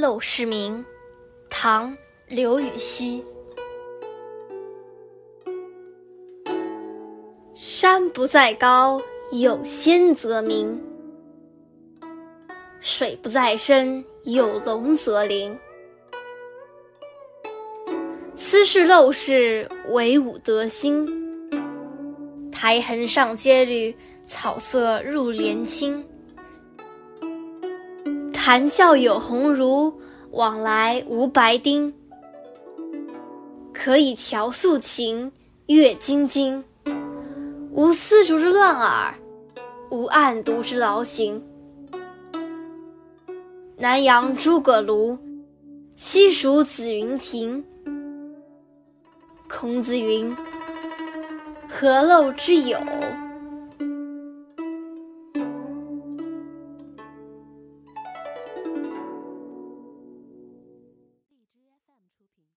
陋室铭》唐·刘禹锡。山不在高，有仙则名；水不在深，有龙则灵。斯是陋室，惟吾德馨。苔痕上阶绿，草色入帘青。谈笑有鸿儒，往来无白丁。可以调素琴，阅金经。无丝竹之乱耳，无案牍之劳形。南阳诸葛庐，西蜀子云亭。孔子云：何陋之有？